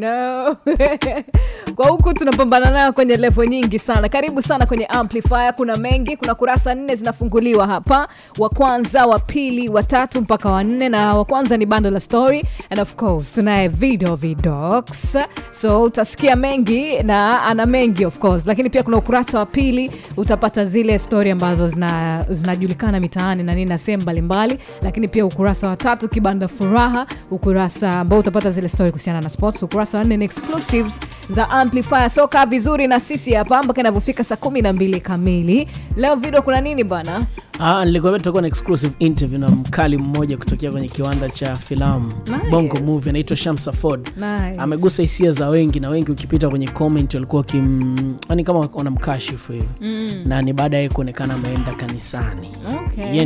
no. Kwa huku tunapambana nayo kwenye level nyingi sana. Karibu sana kwenye Amplify, kuna mengi, kuna kurasa 4 zinafunguliwa hapa. Wa kwanza, wa pili, wa tatu mpaka wa 4, na wa kwanza ni bundle la story, and of course tunaye Vidox. So utasikia mengi na ana mengi of course. Lakini pia kuna ukurasa wa pili, utapata zile story ambazo zinajulikana mitaani na nini na sehemu mbalimbali. Lakini pia ukurasa wa tatu kibanda furaha, ukurasa ambao utapata zile story kuhusiana na sports, ukurasa wa 4 ni exclusives za Amplifier. Soka vizuri na sisi hapa mpaka inavyofika saa 12 kamili. Leo video kuna nini bana? Nilikuwa tutakuwa na exclusive interview na mkali mmoja kutokea kwenye kiwanda cha filamu. Nice. Bongo Movie, anaitwa Shamsa Ford. Nice. Amegusa hisia za wengi na wengi ukipita kwenye comment walikuwa yani kama wanamkashifu hivi. Na ni baada yake kuonekana ameenda kanisani. Okay. Yeye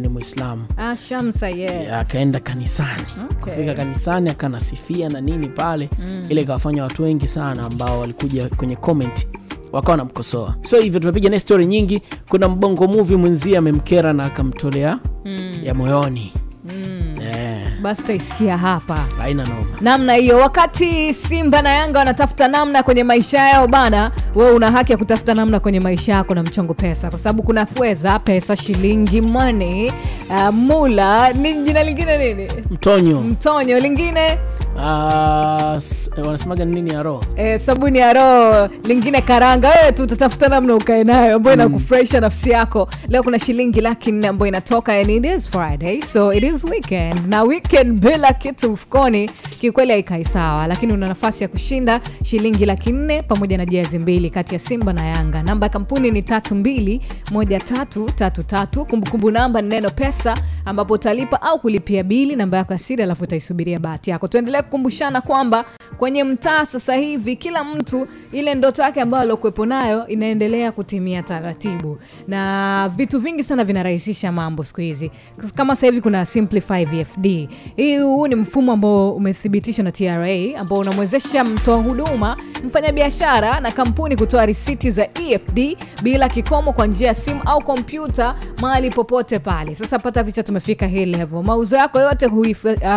ni Muislamu. Shamsa yes. Akaenda kanisani. Okay. Kufika kanisani akanasifia na nini pale. Ile ikawafanya watu wengi sana ambao walikuja kwenye comment wakawa namkosoa. So hivyo tumepiga na story nyingi. Kuna Mbongo Movie mwenzie amemkera na akamtolea ya moyoni. Basta isikia hapa. Haina noma. Namna hiyo, wakati Simba na Yanga wanatafuta namna kwenye maisha yao bana, wewe una haki ya kutafuta namna kwenye maisha yako na mchongo pesa. Kwa sababu kuna fweza, pesa, shilingi, money, mula, jina lingine nini? Mtonyo. Mtonyo lingine? Wanasemaga nini ya roho? Sabuni ya roho, lingine karanga. Wewe tu utatafuta namna ukae nayo ambayo inakufresha nafsi yako. Leo kuna shilingi laki nne ambayo inatoka, and it is Friday, so it is weekend. Na weekend bila kitu mfukoni kikweli haikai sawa, lakini una nafasi ya kushinda shilingi laki nne pamoja na jezi 2 kati ya Simba na Yanga. Namba ya kampuni ni 321333. Kumbukumbu namba ni neno pesa, ambapo utalipa au kulipia bili namba yako ya siri alafu utaisubiria bahati yako. Tuendelee kukumbushana kwamba kwenye mtaa sasa hivi kila mtu ile ndoto yake ambayo alikuepo nayo inaendelea kutimia taratibu, na vitu vingi sana vinarahisisha mambo siku hizi. Kama sasa hivi kuna Simplify VFD. Huu ni mfumo ambao umethibitishwa na TRA ambao unamwezesha mtoa huduma, mfanyabiashara na kampuni kutoa risiti za EFD bila kikomo kwa njia ya simu au kompyuta mahali popote pale. Sasa pata picha, tumefika hii level. Mauzo yako yote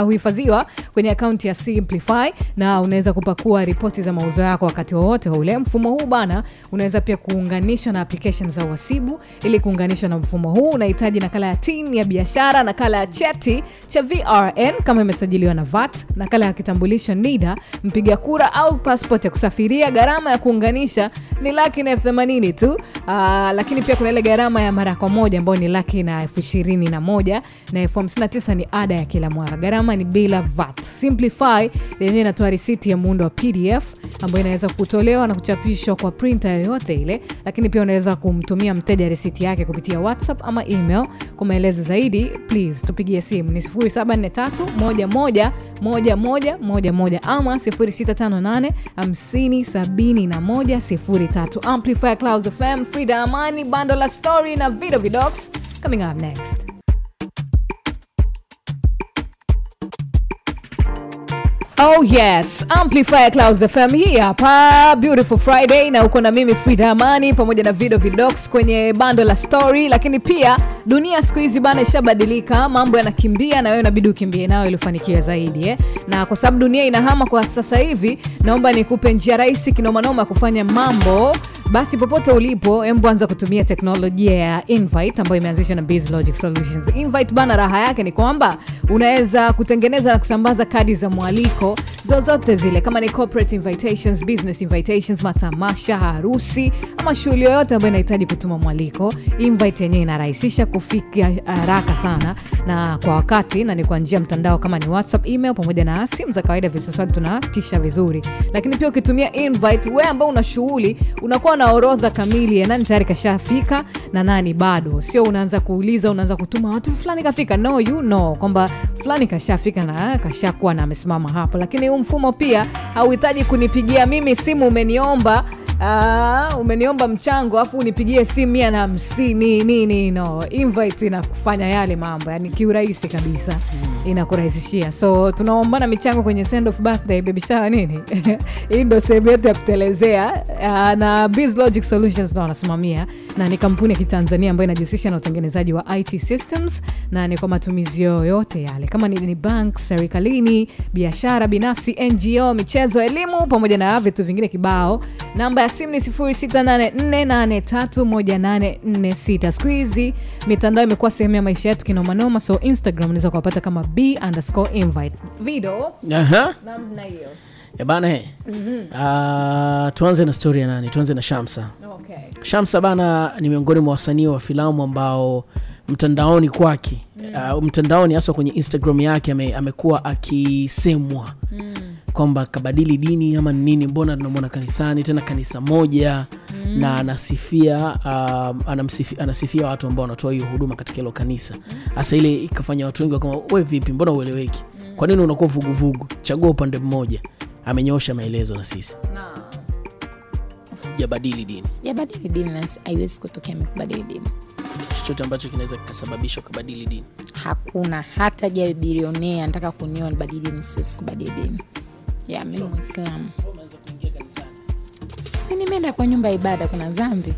huhifadhiwa kwenye akaunti ya Simplify na unaweza kupakua ripoti za mauzo yako wakati wowote ule. Mfumo huu bana unaweza pia kuunganisha na applications za uhasibu. Ili kuunganisha na mfumo huu unahitaji nakala ya TIN ya biashara, nakala ya cheti cha VRN kama imesajiliwa na VAT, nakala ya kitambulisho NIDA, mpiga kura au passport ya kusafiria. Gharama ya kuunganisha ni laki na 80 tu. Lakini pia kuna ile gharama ya mara kwa moja ambayo ni laki na 21 na 59 ni ada ya kila mwaka. Gharama ni bila VAT. Simplify yenyewe inatoa risiti ya muundo wa PDF ambayo inaweza kutolewa na kuchapishwa kwa printer yoyote ile. Lakini pia unaweza kumtumia mteja risiti yake kupitia WhatsApp ama email. Kwa maelezo zaidi please tupigie simu ni 0743111111 ama 0658507103. Amplify Clouds FM, Frida Amani, Bando la Story na Video Vidox coming up next. Oh yes, Amplify Clouds FM hii hapa, beautiful Friday, na uko na mimi Frida Amani pamoja na Video Vidox kwenye bando la story. Lakini pia dunia siku hizi bana ishabadilika, mambo yanakimbia na wewe inabidi ukimbie nao ili ufanikiwe zaidi Na kwa sababu dunia inahama kwa sasa hivi, naomba nikupe njia rahisi kinoma noma kufanya mambo. Basi popote ulipo, hebu anza kutumia teknolojia ya Invite ambayo imeanzishwa na BizLogic Solutions. Invite bana raha yake ni kwamba unaweza kutengeneza na kusambaza kadi za mwaliko zozote zile, kama ni corporate invitations, business invitations, matamasha, harusi ama shughuli yoyote ambayo inahitaji kutuma mwaliko. Invite yenyewe inarahisisha kufika haraka sana na kwa wakati, na ni kwa njia mtandao kama ni WhatsApp, email pamoja na simu za kawaida. Sasa tunatisha vizuri. Lakini pia ukitumia Invite, wewe ambao una shughuli unakuwa na orodha kamili ya nani tayari kashafika na nani bado. Sio unaanza kuuliza, unaanza kutuma watu fulani kafika. No, you know kwamba fulani kashafika na kashakuwa na amesimama hapo. Lakini mfumo pia hauhitaji kunipigia mimi simu umeniomba umeniomba mchango afu unipigie simu 150 no. Invite inakufanya yale mambo yani kiurahisi kabisa. inakurahisishia. So tunaombana michango kwenye send off, birthday, baby shower nini. Hii ndio sehemu yetu ya kutelezea. Na BizLogic Solutions ndio wanasimamia, na ni kampuni ya Kitanzania ambayo inajihusisha na utengenezaji wa IT systems, na ni kwa matumizi yoyote yale, kama ni bank, serikalini, biashara binafsi, NGO, michezo, elimu pamoja na vitu vingine kibao. Namba ya simu ni 0684883186. Squeeze mitandao imekuwa sehemu ya maisha yetu kinoma noma, so Instagram unaweza kupata kama b_invite. Video. Namna hiyo. Bana he. Tuanze na story ya nani? Tuanze na Shamsa. Okay. Shamsa bana ni miongoni mwa wasanii wa filamu ambao mtandaoni kwake, mtandaoni hasa kwenye Instagram yake amekuwa akisemwa kwamba kabadili dini ama nini, mbona tunamwona kanisani, tena kanisa moja, na anasifia anasifia watu ambao wanatoa hiyo huduma katika hilo kanisa. Hasa ile ikafanya watu wengi kama wewe vipi, mbona ueleweki? Kwa nini unakuwa vuguvugu? Chagua upande mmoja. Amenyoosha maelezo na sisi. Sijabadili dini. Sijabadili dini na haiwezi kutokea mkubadili dini. Chochote ambacho kinaweza kikasababisha kubadili dini. Hakuna hata jawe bilionea nataka kuniona nibadili dini, siwezi kubadili dini. Ya mimi Muislamu. Unaanza kuingia kanisani sasa. Mimi nimeenda kwa nyumba ya ibada, kuna dhambi.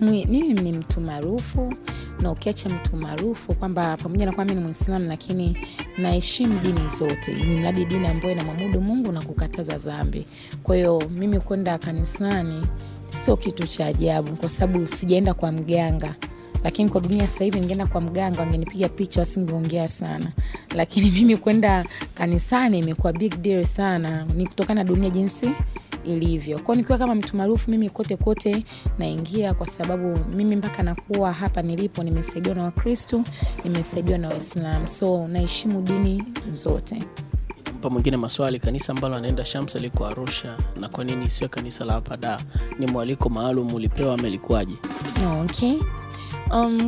Mimi ni mtu maarufu, na ukiacha mtu maarufu kwamba pamoja na kwamba mimi ni Muislamu lakini naheshimu dini zote. Ni dini ambayo inamwabudu Mungu na kukataza dhambi. Kwa hiyo mimi kwenda kanisani sio kitu cha ajabu, kwa sababu sijaenda kwa mganga. Lakini kwa dunia sasa hivi ningeenda kwa mganga angenipiga picha asingeongea sana. Lakini mimi kwenda kanisani imekuwa big deal sana, ni kutokana na dunia jinsi ilivyo. Kwa nikiwa kama mtu maarufu mimi kote kote naingia, kwa sababu mimi mpaka nakuwa hapa nilipo nimesaidiwa na Wakristo, nimesaidiwa na Waislamu. So naheshimu dini zote. Mpa mwingine maswali, kanisa ambalo anaenda Shamsa liko Arusha, na kwa nini isiwe kanisa la hapa Dar? Ni mwaliko maalum ulipewa amelikuaje? Okay.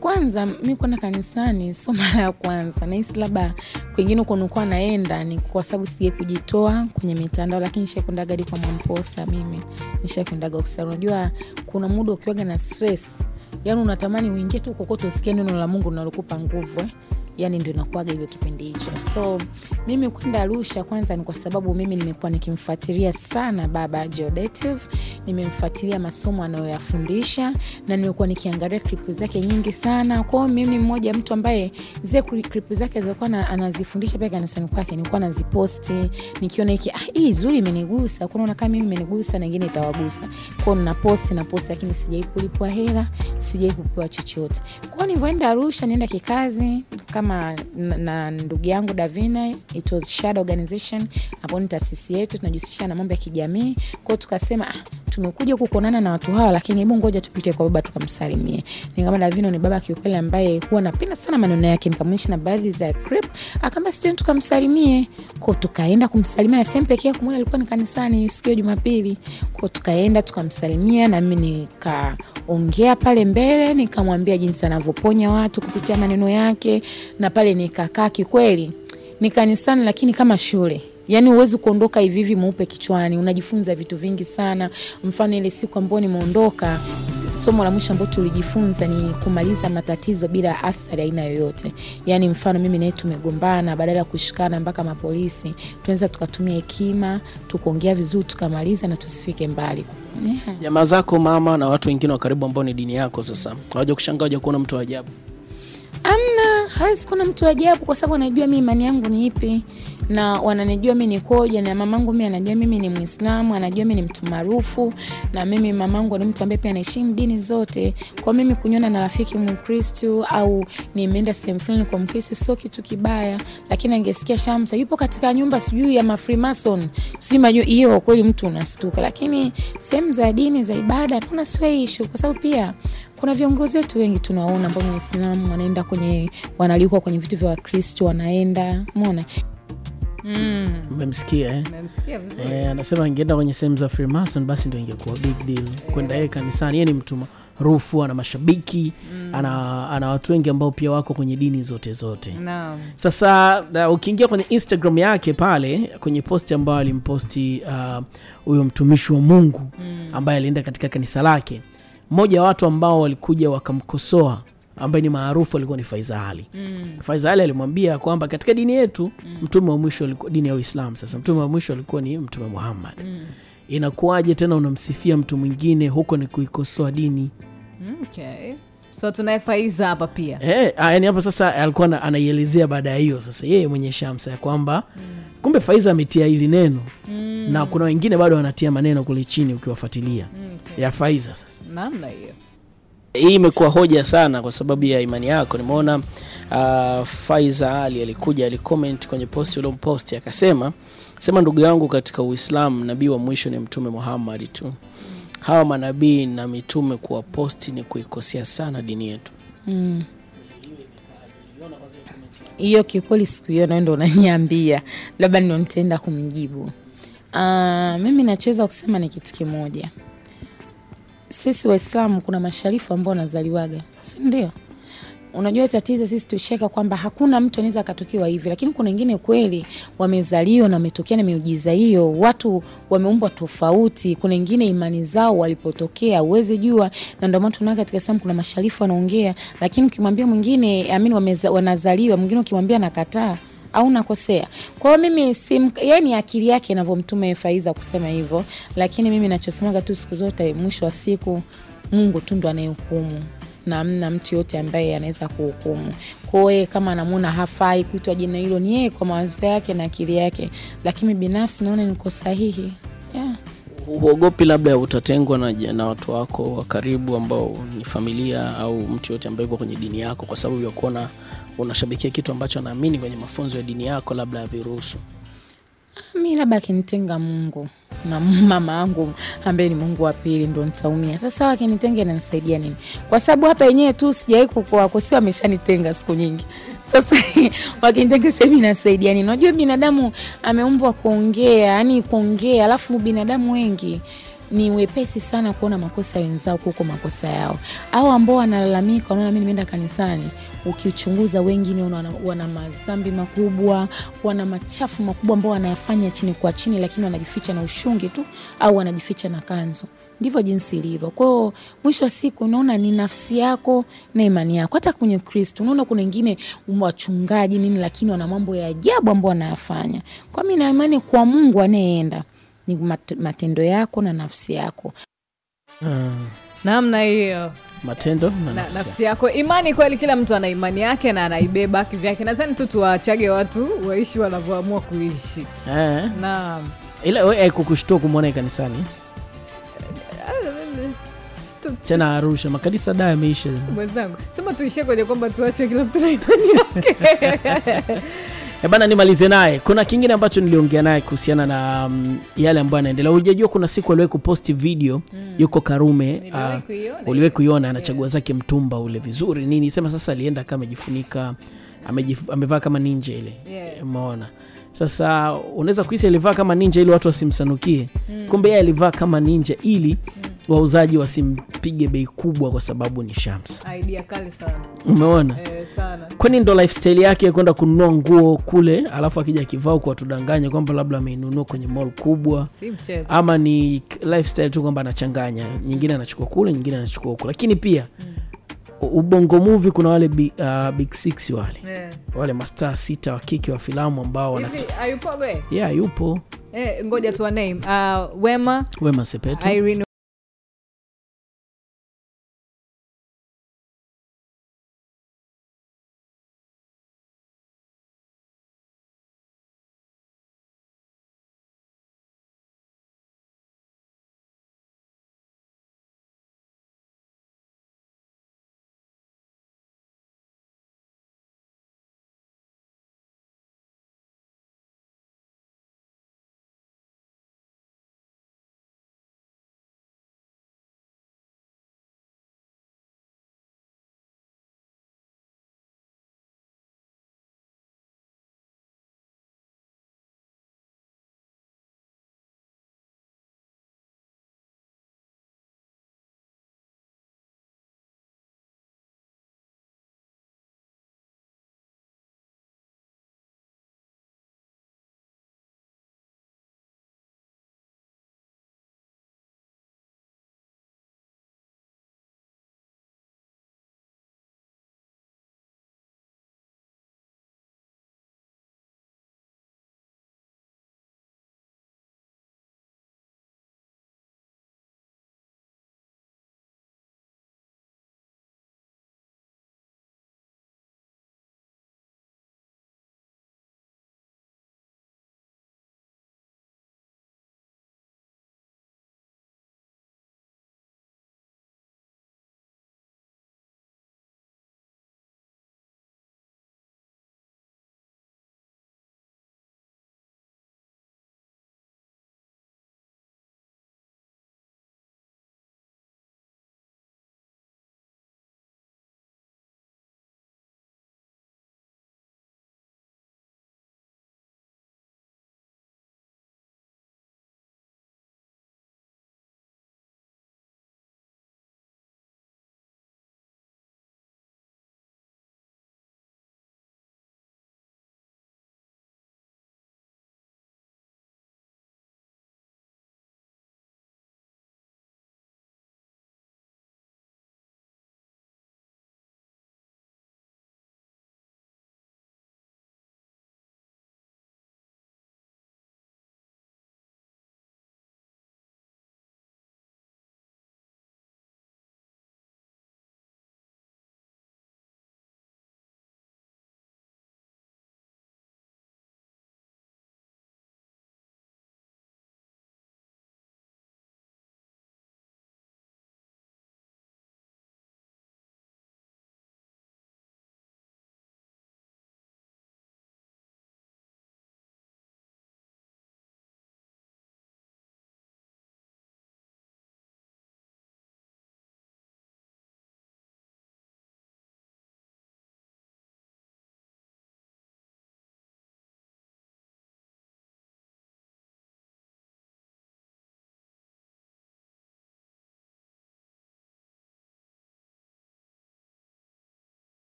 Kwanza mimi kuna kanisani sio mara ya kwanza, na hisi labda kwingine uko nilikuwa naenda ni kwa sababu sije kujitoa kwenye mitandao, lakini nishakwenda gadi kwa Mwamposa, mimi nishakwenda goksara. Unajua kuna muda ukiwaga na stress, yani unatamani uingie tu kokoto usikie neno la Mungu linalokupa nguvu. Yani ndio inakuaga hivyo kipindi hicho. So mimi kwenda Arusha kwanza ni kwa sababu mimi nimekuwa nikimfuatilia sana Baba Jodative, nimemfuatilia masomo anayoyafundisha, na nilikuwa nikiangalia clip zake nyingi sana. Kwa hiyo mimi mmoja mtu ambaye zile clip zake zilikuwa anazifundisha pale kanisani kwake nilikuwa naziposti, nikiona hiki hii nzuri imenigusa, kunaona kama mimi imenigusa na nyingine itawagusa. Kwa hiyo ninaposti lakini sijai kulipwa hela, sijai kupewa chochote. Kwa hiyo nilienda Arusha nienda kikazi kama na ndugu yangu Davina, it was shadow organization hapo ni taasisi yetu tunajihusisha na mambo ya kijamii. Kwa tukasema tumekuja kukonana na watu hawa, lakini hebu ngoja tupite kwa baba tukamsalimie. Ningawa Davina ni baba kiukweli ambaye huwa napenda sana maneno yake, nikamnisha na baadhi za clip, akamwambia student tukamsalimie. Kwa tukaenda kumsalimia, na same pekee kumwona alikuwa ni kanisani siku ya Jumapili. Kwa tukaenda tukamsalimia, na mimi nikaongea pale mbele, nikamwambia jinsi anavyoponya watu kupitia maneno yake. Na pale nikakaa kweli ni kanisani lakini kama shule, yani uwezo kuondoka hivi mweupe kichwani, unajifunza vitu vingi sana. Mfano ile siku ambapo nimeondoka, somo la mwisho ambalo tulijifunza ni kumaliza matatizo bila athari aina yoyote. Yani mfano mimi na yeye tumegombana, badala ya kushikana mpaka mapolisi, tunaweza tukatumia hekima, tukaongea vizuri, tukamaliza na tusifike mbali. Jamaa zako mama na watu wengine wa karibu ambao ni dini yako sasa, waje kushangaa waje kuona mtu ajabu? Amna, hawezi kuna mtu ajabu, kwa sababu wanajua mimi imani yangu ni ipi, na wananijua mimi nikoje, na mamangu mimi anajua mimi ni Muislamu, anajua mimi ni mtu maarufu, na mimi mamangu ni mtu ambaye pia anaheshimu dini zote. Kwa mimi kuniona na rafiki Mkristo au nimeenda sehemu fulani kwa Mkristo sio kitu kibaya, lakini angesikia Shamsa yupo katika nyumba sijui ya Mafreemason, sima hiyo kweli mtu unastuka. Lakini sehemu za dini za ibada tuna sway issue, kwa sababu pia kuna viongozi wetu wengi tunaona ambao ni Waislamu wanaenda kwenye wanalikwa kwenye vitu vya Wakristo wanaenda. Umeona? Mmemsikia eh? Mmemsikia vizuri. Anasema angeenda kwenye sehemu za Freemason basi ndio ingekuwa big deal. Kwenda yeye kanisani, yeye ni mtu maarufu, ana mashabiki, ana watu wengi ambao pia wako kwenye dini zote. Naam. Sasa ukiingia kwenye Instagram yake pale kwenye posti ambayo alimposti huyo mtumishi wa Mungu ambaye alienda katika kanisa lake, mmoja wa watu ambao walikuja wakamkosoa ambaye ni maarufu alikuwa ni Faizali. Faizali alimwambia kwamba katika dini yetu mtume wa mwisho alikuwa dini ya Uislamu, sasa mtume wa mwisho alikuwa ni mtume Muhammad. Inakuaje tena unamsifia mtu mwingine huko ni kuikosoa dini? Okay. So tunaye Faiza hapa pia. Yani hapa sasa alikuwa anaielezea baada ya hiyo sasa yeye mwenye Shamsa ya kwamba kumbe Faiza ametia hili neno na kuna wengine bado wanatia maneno kule chini ukiwafuatilia. Okay. Ya Faiza sasa. Namna hiyo. Hii imekuwa hoja sana kwa sababu ya imani yako. Nimeona Faiza Ali alikuja alicomment kwenye posti ule mposti akasema sema ndugu yangu katika Uislamu nabii wa mwisho ni mtume Muhammad tu. Hawa manabii na mitume kuwa posti ni kuikosea sana dini yetu. Iyo kiukweli sikuiona ndo unaniambia. Labda ndio nitaenda kumjibu. Mimi nacheza kusema ni kitu kimoja. Sisi Waislamu kuna masharifu ambao wanazaliwaga, si ndio? Unajua tatizo sisi tusheka kwamba hakuna mtu anaweza akatokiwa hivi, lakini kuna wengine kweli wamezaliwa na wametokea na miujiza hiyo. Watu wameumbwa tofauti, kuna wengine imani zao walipotokea uweze jua, na ndio maana tunaona katika Islam kuna masharifu wanaongea, lakini ukimwambia mwingine amini wanazaliwa, mwingine ukimwambia nakataa au nakosea. Kwa mimi yani akili yake inavyomtume Faiza kusema hivyo, lakini mimi ninachosema tu siku zote mwisho wa siku Mungu tu ndo anayehukumu. Na mna mtu yote ambaye anaweza kuhukumu. Kwa hiyo kama anamuona hafai kuitwa jina hilo ni yeye kwa mawazo yake na akili yake, lakini binafsi naona niko sahihi. Yeah. Uogopi labda utatengwa na watu wako wa karibu ambao ni familia au mtu yote ambaye yuko kwenye dini yako kwa sababu ya kuona unashabikia kitu ambacho anaamini kwenye mafunzo ya dini yako labda haviruhusu? Mimi labda kinitenga Mungu na mama yangu ambaye ni Mungu wa pili ndio nitaumia. Sasa wakinitenga inanisaidia nini? Kwa sababu hapa yenyewe tu sijawahi kukosa, wameshanitenga siku nyingi. Sasa wakinitenga sema inasaidia nini? Unajua binadamu ameumbwa kuongea, yani kuongea, alafu binadamu wengi ni wepesi sana kuona makosa wenzao kuko makosa yao. Au ambao wanalalamika wanaona mimi nimeenda kanisani, ukiuchunguza wengine wana madhambi makubwa, wana machafu makubwa ambao wanayafanya chini kwa chini, lakini wanajificha na ushungi tu au wanajificha na kanzo. Ndivyo jinsi ilivyo. Kwa hiyo mwisho wa siku unaona ni nafsi yako na imani yako. Hata kwenye Kristo unaona kuna wengine wachungaji nini lakini wana mambo ya ajabu ambao wanayafanya. Kwa mimi na imani kwa Mungu anayeenda ni matendo yako na nafsi yako. Namna hiyo. Matendo na nafsi yako. Imani kweli kila mtu ana imani yake na anaibeba kivyake. Nadhani tu tuachage watu waishi wanavyoamua kuishi. Naam. Ila wewe kukushtua kumwona kanisani? Tena Arusha makanisa dai yameisha. Mwenzangu, sema tuishie kwenye kwamba tuache kila mtu na imani yake. Ebana nimalize naye. Kuna kingine ambacho niliongea naye kuhusiana na yale ambayo yanaendelea. Unajua kuna siku aliwahi kuposti video yuko Karume, uliwe kuiona anachagua zake mtumba ule vizuri nini. Sema sasa alienda kama amejifunika, amevaa kama ninja ile. Umeona. Sasa unaweza kuhisi alivaa kama ninja ili watu wasimsanukie. Kumbe yeye alivaa kama ninja ili wauzaji wasimpige bei kubwa kwa sababu ni Shamsa. Idea kali sana. Umeona? Sana. Kwani ndo lifestyle yake kwenda kununua nguo kule, alafu akija kivao kwa tudanganya kwamba labda ameinunua kwenye mall kubwa. Si mchezo. Ama ni lifestyle tu kwamba anachanganya. Nyingine anachukua kule, nyingine anachukua huko. Lakini pia Ubongo Movie kuna wale Big Six wale. Wale mastaa sita wa kike wa filamu ambao wanatoa. Yupo. Ngoja tuwa name. Wema Sepetu. Irene